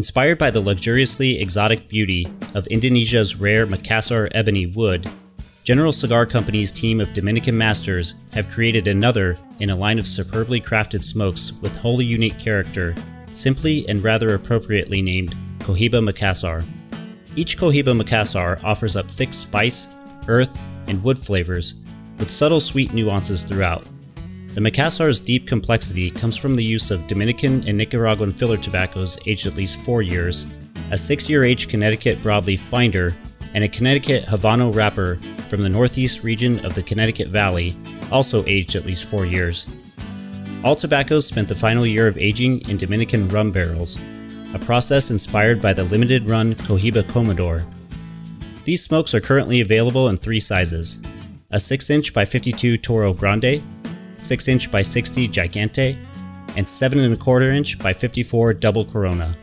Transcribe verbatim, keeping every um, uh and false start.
Inspired by the luxuriously exotic beauty of Indonesia's rare Macassar ebony wood, General Cigar Company's team of Dominican masters have created another in a line of superbly crafted smokes with wholly unique character, simply and rather appropriately named Cohiba Macassar. Each Cohiba Macassar offers up thick spice, earth, and wood flavors, with subtle sweet nuances throughout. The Macassar's deep complexity comes from the use of Dominican and Nicaraguan filler tobaccos aged at least four years, a six-year aged Connecticut broadleaf binder, and a Connecticut Havano wrapper from the northeast region of the Connecticut Valley, also aged at least four years. All tobaccos spent the final year of aging in Dominican rum barrels, a process inspired by the limited run Cohiba Commodore. These smokes are currently available in three sizes: a six inch by fifty-two Toro Grande, six inch by sixty Gigante, and seven and a quarter inch by fifty-four Double Corona.